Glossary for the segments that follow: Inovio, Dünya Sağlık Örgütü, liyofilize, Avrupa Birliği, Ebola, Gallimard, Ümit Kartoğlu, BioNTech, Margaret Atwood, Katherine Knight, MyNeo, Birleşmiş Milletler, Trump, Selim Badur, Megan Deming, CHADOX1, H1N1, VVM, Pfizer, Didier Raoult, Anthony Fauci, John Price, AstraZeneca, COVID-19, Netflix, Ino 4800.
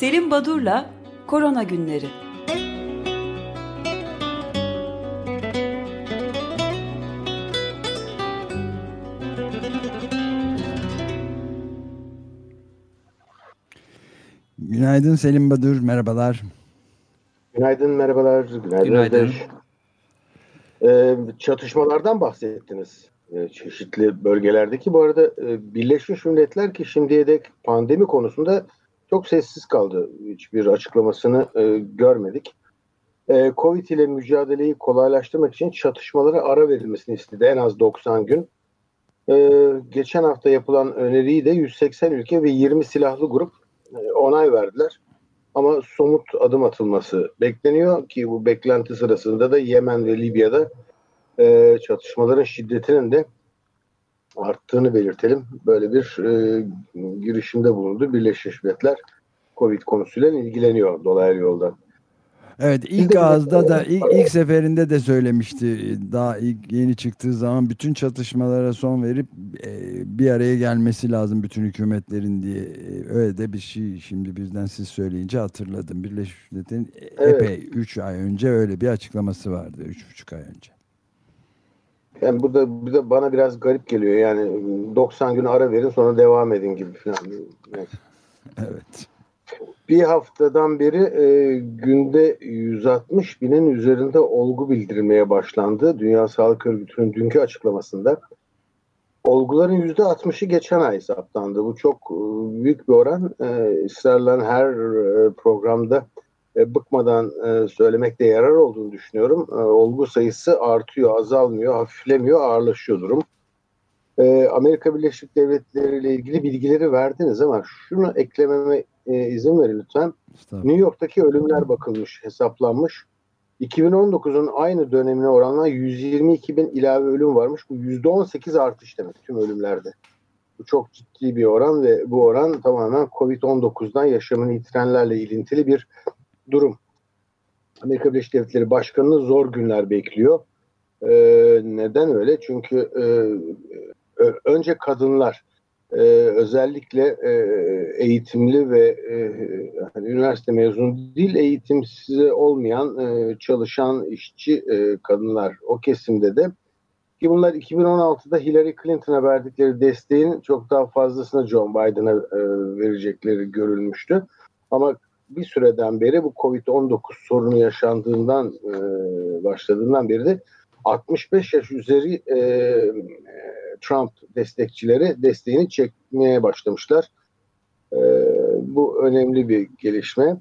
Selim Badur'la Korona Günleri. Günaydın Selim Badur, merhabalar. Günaydın, merhabalar. Günaydın. Çatışmalardan bahsettiniz. Çeşitli bölgelerdeki. Bu arada Birleşmiş Milletler ki şimdiye dek pandemi konusunda çok sessiz kaldı. Hiçbir açıklamasını görmedik. Covid ile mücadeleyi kolaylaştırmak için çatışmalara ara verilmesini istedi. En az 90 gün. Geçen hafta yapılan öneriyi de 180 ülke ve 20 silahlı grup onay verdiler. Ama somut adım atılması bekleniyor ki bu beklenti sırasında da Yemen ve Libya'da çatışmaların şiddetinin de arttığını belirtelim. Böyle bir girişimde bulundu. Birleşmiş Milletler Covid konusuyla ilgileniyor dolaylı yoldan. Evet, ilk ağızda da ilk seferinde de söylemişti. Daha ilk yeni çıktığı zaman bütün çatışmalara son verip bir araya gelmesi lazım bütün hükümetlerin diye. Öyle de bir şey şimdi birden siz söyleyince hatırladım. Birleşmiş Milletler'in epey 3 ay önce öyle bir açıklaması vardı. 3,5 ay önce. Yani bu da bana biraz garip geliyor. Yani 90 gün ara verin sonra devam edin gibi falan. Evet. Evet. Bir haftadan beri günde 160 binin üzerinde olgu bildirilmeye başlandı. Dünya Sağlık Örgütü'nün dünkü açıklamasında olguların %60'ı geçen ay saptandı. Bu çok büyük bir oran. İsrarla her programda bıkmadan söylemekte yarar olduğunu düşünüyorum. Olgu sayısı artıyor, azalmıyor, hafiflemiyor, ağırlaşıyor durum. Amerika Birleşik Devletleri ile ilgili bilgileri verdiniz ama şunu eklememe izin verin lütfen. New York'taki ölümler bakılmış, hesaplanmış. 2019'un aynı dönemine oranla 122 bin ilave ölüm varmış. Bu %18 artış demek tüm ölümlerde. Bu çok ciddi bir oran ve bu oran tamamen COVID-19'dan yaşamını yitirenlerle ilintili bir durum. Amerika Birleşik Devletleri Başkanı'nı zor günler bekliyor. Neden öyle? Çünkü önce kadınlar, özellikle eğitimli ve hani üniversite mezunu değil, eğitimsiz olmayan çalışan işçi kadınlar, o kesimde de ki bunlar 2016'da Hillary Clinton'a verdikleri desteğin çok daha fazlasını John Biden'a verecekleri görülmüştü. Ama bir süreden beri bu Covid-19 sorunu yaşandığından başladığından beri de 65 yaş üzeri Trump destekçileri desteğini çekmeye başlamışlar. Bu önemli bir gelişme.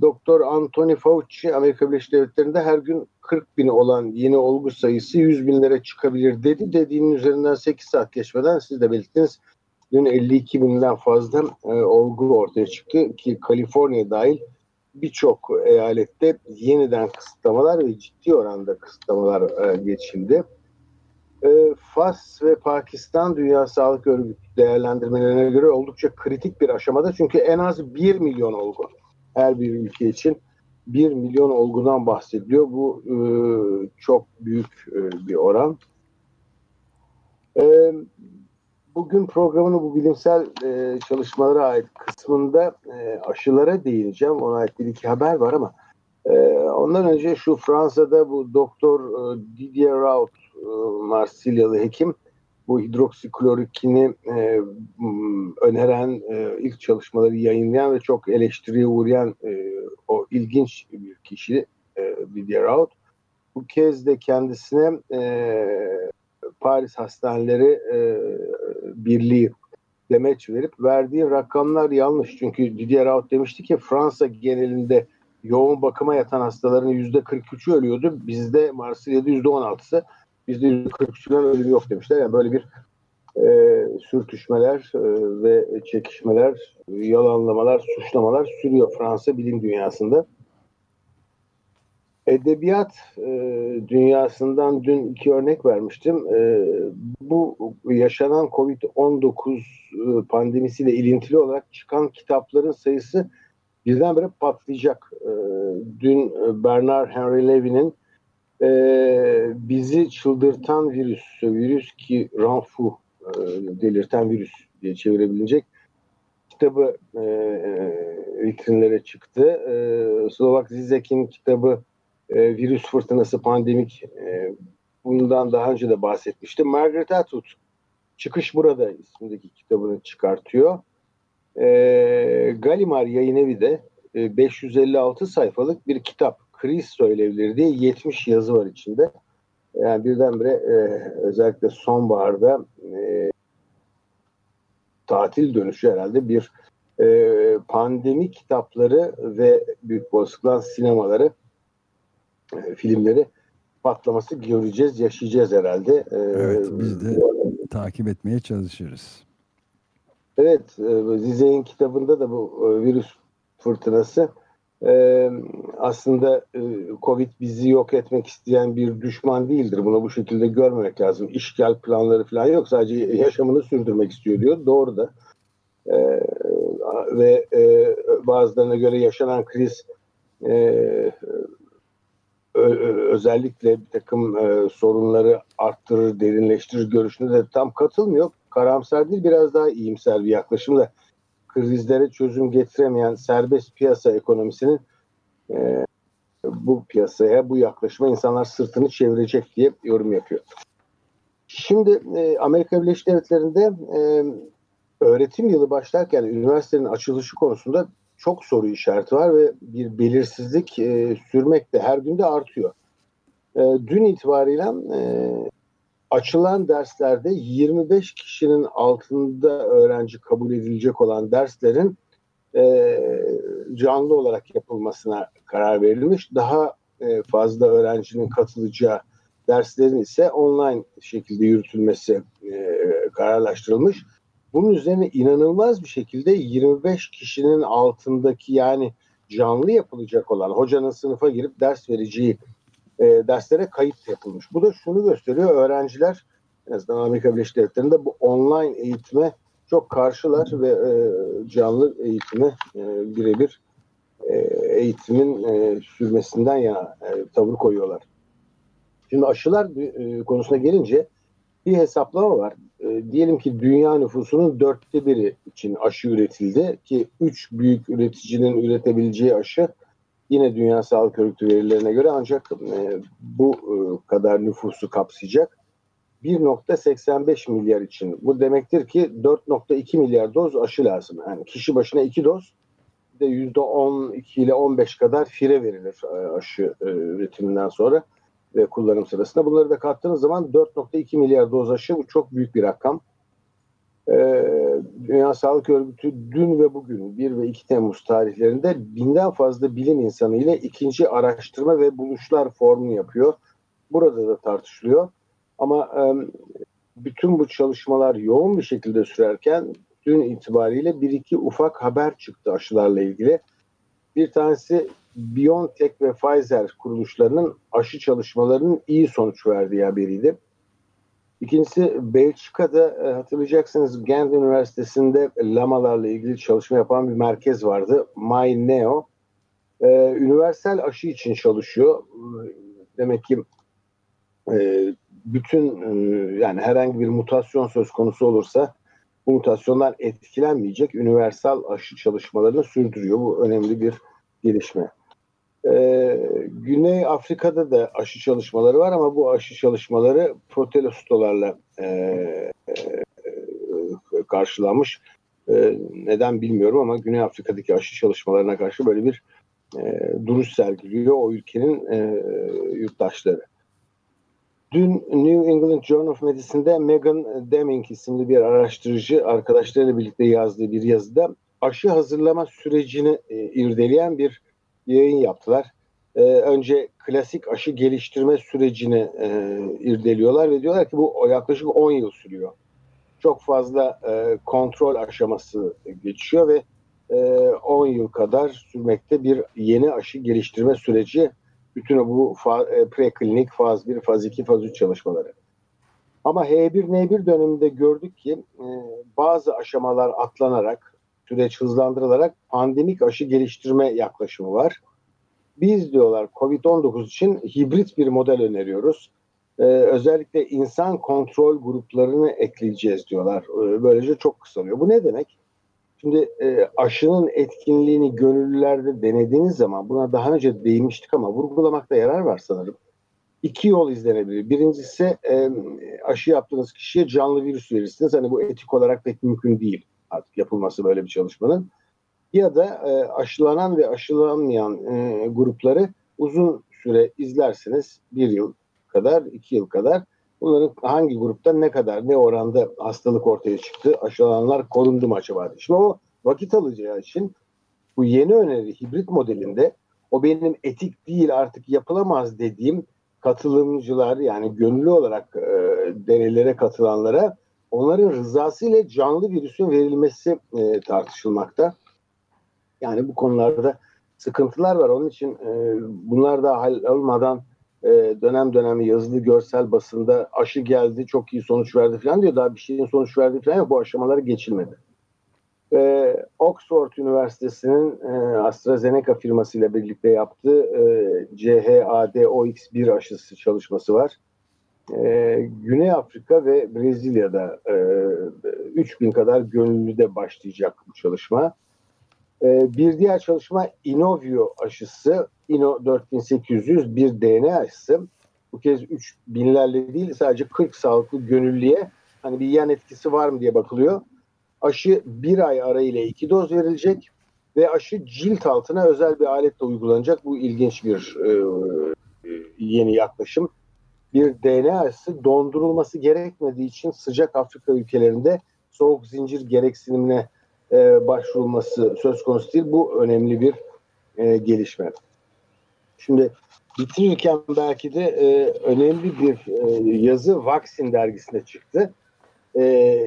Doktor Anthony Fauci, Amerika Birleşik Devletleri'nde her gün 40 bin olan yeni olgu sayısı 100 binlere çıkabilir dedi. Dediğinin üzerinden 8 saat geçmeden siz de belirttiniz. Dün 52 binden fazla olgu ortaya çıktı ki Kaliforniya dahil birçok eyalette yeniden kısıtlamalar ve ciddi oranda kısıtlamalar geçildi. Fas ve Pakistan Dünya Sağlık Örgütü değerlendirmelerine göre oldukça kritik bir aşamada. Çünkü en az 1 milyon olgu. Her bir ülke için 1 milyon olgudan bahsediliyor. Bu çok büyük bir oran. Bugün programın bu bilimsel çalışmalara ait kısmında aşılara değineceğim. Ona ait bir iki haber var ama ondan önce şu Fransa'da bu doktor Didier Raoult, Marsilyalı hekim, bu hidroksiklorokini öneren, ilk çalışmaları yayınlayan ve çok eleştiriye uğrayan o ilginç bir kişi Didier Raoult. Bu kez de kendisine Paris Hastaneleri Birliği demeç verip verdiği rakamlar yanlış. Çünkü Didier Raoult demişti ki Fransa genelinde yoğun bakıma yatan hastaların %43'ü ölüyordu. Bizde Marsilya'da %16'sı. Bizde %43'ünden ölüm yok demişler. Yani böyle bir sürtüşmeler ve çekişmeler, yalanlamalar, suçlamalar sürüyor Fransa bilim dünyasında. Edebiyat dünyasından dün iki örnek vermiştim. Bu yaşanan Covid-19 pandemisiyle ilintili olarak çıkan kitapların sayısı birdenbire patlayacak. Dün Bernard Henry Levy'nin bizi çıldırtan virüs ki Ranfou, delirten virüs diye çevirebilecek kitabı vitrinlere çıktı. Slovak Zizek'in kitabı Virüs Fırtınası Pandemik, bundan daha önce de bahsetmiştim. Margaret Atwood Çıkış Burada ismindeki kitabını çıkartıyor. Gallimard Yayın Evi de 556 sayfalık bir kitap, Kriz Söylevleri diye 70 yazı var içinde. Yani birdenbire özellikle sonbaharda tatil dönüşü herhalde bir pandemi kitapları ve büyük olasılıkla sinemaları, filmleri patlaması göreceğiz, yaşayacağız herhalde. Evet, biz de takip etmeye çalışırız. Evet, Zizek'in kitabında da bu virüs fırtınası aslında Covid bizi yok etmek isteyen bir düşman değildir. Bunu bu şekilde görmemek lazım. İşgal planları falan yok. Sadece yaşamını sürdürmek istiyor diyor. Doğru da. Ve bazılarına göre yaşanan kriz özellikle bir takım sorunları arttırır, derinleştirir görüşüne de tam katılmıyor. Karamsar değil, biraz daha iyimser bir yaklaşımla krizlere çözüm getiremeyen serbest piyasa ekonomisinin bu piyasaya, bu yaklaşıma insanlar sırtını çevirecek diye yorum yapıyor. Şimdi Amerika Birleşik Devletleri'nde öğretim yılı başlarken üniversitenin açılışı konusunda çok soru işareti var ve bir belirsizlik sürmekte, her gün de artıyor. Dün itibariyle açılan derslerde 25 kişinin altında öğrenci kabul edilecek olan derslerin canlı olarak yapılmasına karar verilmiş. Daha fazla öğrencinin katılacağı derslerin ise online şekilde yürütülmesi kararlaştırılmış. Bunun üzerine inanılmaz bir şekilde 25 kişinin altındaki, yani canlı yapılacak olan, hocanın sınıfa girip ders vereceği derslere kayıt yapılmış. Bu da şunu gösteriyor: öğrenciler, en azından Amerika Birleşik Devletleri'nde, bu online eğitime çok karşılar ve canlı eğitime, birebir eğitimin sürmesinden yana tavır koyuyorlar. Şimdi aşılar konusuna gelince bir hesaplama var. Diyelim ki dünya nüfusunun 1/4 için aşı üretildi ki 3 büyük üreticinin üretebileceği aşı, yine Dünya Sağlık Örgütü verilerine göre, ancak bu kadar nüfusu kapsayacak 1.85 milyar için. Bu demektir ki 4.2 milyar doz aşı lazım. Yani kişi başına 2 doz, de %12 ile 15 kadar fire verilir aşı üretiminden sonra ve kullanım sırasında. Bunları da kattığınız zaman 4.2 milyar doz aşı, bu çok büyük bir rakam. Dünya Sağlık Örgütü dün ve bugün 1 ve 2 Temmuz tarihlerinde 1000'den fazla bilim insanı ile ikinci araştırma ve buluşlar formu yapıyor. Burada da tartışılıyor. Ama bütün bu çalışmalar yoğun bir şekilde sürerken dün itibariyle bir iki ufak haber çıktı aşılarla ilgili. Bir tanesi, BioNTech ve Pfizer kuruluşlarının aşı çalışmalarının iyi sonuç verdiği haberiydi. İkincisi, Belçika'da hatırlayacaksınız Gent Üniversitesi'nde lamalarla ilgili çalışma yapan bir merkez vardı, MyNeo. Universal aşı için çalışıyor. Demek ki bütün, yani herhangi bir mutasyon söz konusu olursa bu mutasyondan etkilenmeyecek universal aşı çalışmalarını sürdürüyor. Bu önemli bir gelişme. Güney Afrika'da da aşı çalışmaları var ama bu aşı çalışmaları protestolarla karşılanmış. Neden bilmiyorum ama Güney Afrika'daki aşı çalışmalarına karşı böyle bir duruş sergiliyor o ülkenin yurttaşları. Dün New England Journal of Medicine'de Megan Deming isimli bir araştırıcı arkadaşlarıyla birlikte yazdığı bir yazıda aşı hazırlama sürecini irdeleyen bir yayın yaptılar. Önce klasik aşı geliştirme sürecini irdeliyorlar ve diyorlar ki bu yaklaşık 10 yıl sürüyor. Çok fazla kontrol aşaması geçiyor ve 10 yıl kadar sürmekte bir yeni aşı geliştirme süreci. Bütün bu preklinik faz 1, faz 2, faz 3 çalışmaları. Ama H1N1 döneminde gördük ki bazı aşamalar atlanarak, süreç hızlandırılarak pandemik aşı geliştirme yaklaşımı var. Biz, diyorlar, COVID-19 için hibrit bir model öneriyoruz. Özellikle insan kontrol gruplarını ekleyeceğiz, diyorlar. Böylece çok kısalıyor. Bu ne demek? Şimdi aşının etkinliğini gönüllülerde denediğiniz zaman, buna daha önce değinmiştik ama vurgulamakta yarar var sanırım. İki yol izlenebilir. Birincisi aşı yaptığınız kişiye canlı virüs verirsiniz. Hani bu etik olarak pek mümkün değil artık yapılması böyle bir çalışmanın. Ya da aşılanan ve aşılanmayan grupları uzun süre izlersiniz. 1 yıl kadar, 2 yıl kadar. Bunların hangi grupta ne kadar, ne oranda hastalık ortaya çıktı, aşılananlar korundu mu acaba? Şimdi o vakit alacağı için bu yeni öneri hibrit modelinde o benim etik değil artık yapılamaz dediğim katılımcılar, yani gönüllü olarak denelere katılanlara onların rızasıyla canlı virüsün verilmesi tartışılmakta. Yani bu konularda sıkıntılar var. Onun için bunlar da hallolmadan dönem dönem yazılı görsel basında aşı geldi, çok iyi sonuç verdi falan diyor. Daha bir şeyin sonuç verdi falan yok. Bu aşamalara geçilmedi. Oxford Üniversitesi'nin AstraZeneca firmasıyla birlikte yaptığı CHADOX1 aşısı çalışması var. Güney Afrika ve Brezilya'da 3000 kadar gönüllüde başlayacak bu çalışma. Bir diğer çalışma Inovio aşısı, Ino 4800 bir DNA aşısı. Bu kez 3000'lerle değil, sadece 40 sağlıklı gönüllüye hani bir yan etkisi var mı diye bakılıyor. Aşı 1 ay arayla 2 doz verilecek ve aşı cilt altına özel bir aletle uygulanacak. Bu ilginç bir yeni yaklaşım. Bir DNA aşısı dondurulması gerekmediği için sıcak Afrika ülkelerinde soğuk zincir gereksinimine başvurulması söz konusu değil. Bu önemli bir gelişme. Şimdi bitirirken belki de önemli bir yazı Vaksin dergisine çıktı.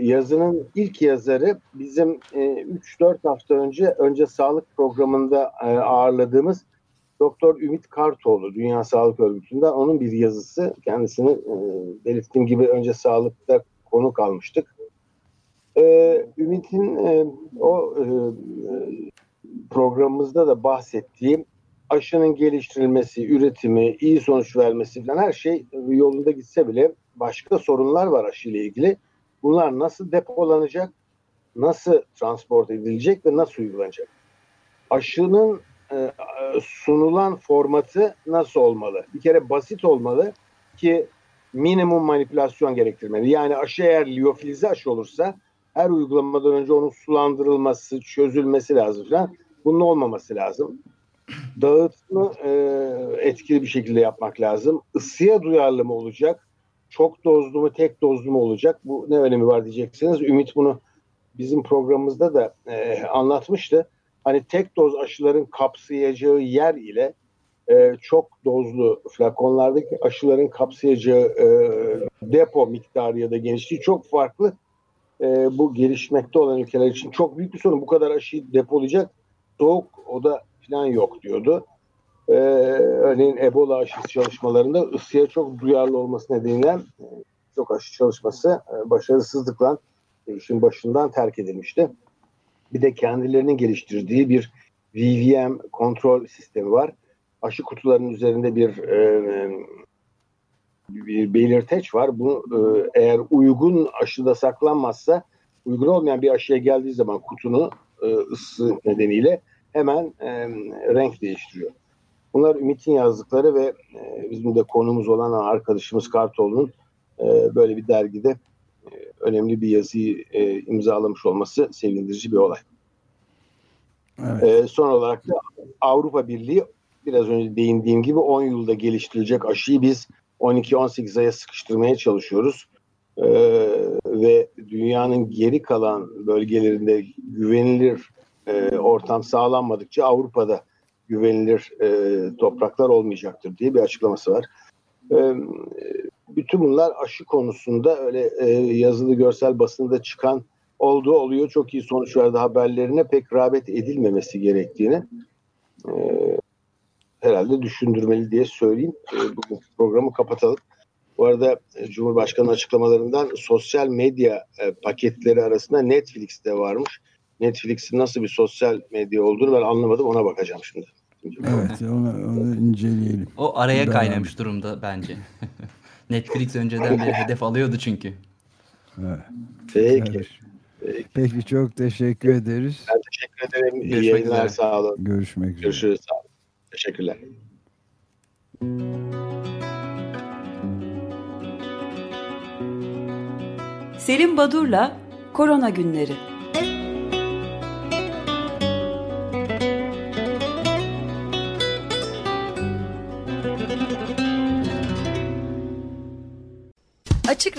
Yazının ilk yazarı bizim 3-4 hafta önce sağlık programında ağırladığımız Doktor Ümit Kartoğlu, Dünya Sağlık Örgütü'nden. Onun bir yazısı, kendisini belirttiğim gibi önce sağlıkta konuk almıştık. Ümit'in o programımızda da bahsettiğim aşının geliştirilmesi, üretimi, iyi sonuç vermesi falan her şey yolunda gitse bile başka sorunlar var aşıyla ilgili. Bunlar nasıl depolanacak, nasıl transport edilecek ve nasıl uygulanacak? Aşının sunulan formatı nasıl olmalı? Bir kere basit olmalı ki minimum manipülasyon gerektirmeli. Yani aşı eğer liyofilize aşı olursa her uygulamadan önce onun sulandırılması, çözülmesi lazım falan. Bunun olmaması lazım. Dağıtımı etkili bir şekilde yapmak lazım. Isıya duyarlı mı olacak? Çok dozlu mu, tek dozlu mu olacak? Bu ne önemi var diyeceksiniz. Ümit bunu bizim programımızda da anlatmıştı. Hani tek doz aşıların kapsayacağı yer ile çok dozlu flakonlardaki aşıların kapsayacağı depo miktarı ya da genişliği çok farklı. Bu gelişmekte olan ülkeler için çok büyük bir sorun. Bu kadar aşıyı depolayacak soğuk oda falan yok diyordu. Örneğin Ebola aşısı çalışmalarında ısıya çok duyarlı olması nedeniyle çok aşı çalışması başarısızlıkla işin başından terk edilmişti. Bir de kendilerinin geliştirdiği bir VVM kontrol sistemi var. Aşı kutularının üzerinde bir belirteç var. Bu eğer uygun aşıda saklanmazsa, uygun olmayan bir aşıya geldiği zaman kutunu ısı nedeniyle hemen renk değiştiriyor. Bunlar Ümit'in yazdıkları ve bizim de konumuz olan arkadaşımız Kartoğlu'nun böyle bir dergide önemli bir yazıyı imzalamış olması sevindirici bir olay. Evet. Son olarak da Avrupa Birliği, biraz önce değindiğim gibi 10 yılda geliştirilecek aşıyı biz 12-18 aya sıkıştırmaya çalışıyoruz. Ve dünyanın geri kalan bölgelerinde güvenilir ortam sağlanmadıkça Avrupa'da güvenilir topraklar olmayacaktır diye bir açıklaması var. Bütün bunlar aşı konusunda öyle yazılı görsel basında çıkan olduğu oluyor. Çok iyi sonuç verdi haberlerine pek rağbet edilmemesi gerektiğini herhalde düşündürmeli diye söyleyeyim. Bu programı kapatalım. Bu arada Cumhurbaşkanı açıklamalarından sosyal medya paketleri arasında Netflix de varmış. Netflix'in nasıl bir sosyal medya olduğunu ben anlamadım. Ona bakacağım şimdi. Evet, onu inceleyelim. O araya kaynamış durumda bence. Netflix önceden bir hedef alıyordu çünkü. Evet. Peki. Peki, çok teşekkür ederiz. Ben teşekkür ederim. İyi yayınlar, sağ olun. Görüşmek üzere. Görüşürüz, sağ olun. Teşekkürler. Selim Badur'la Korona Günleri. Açık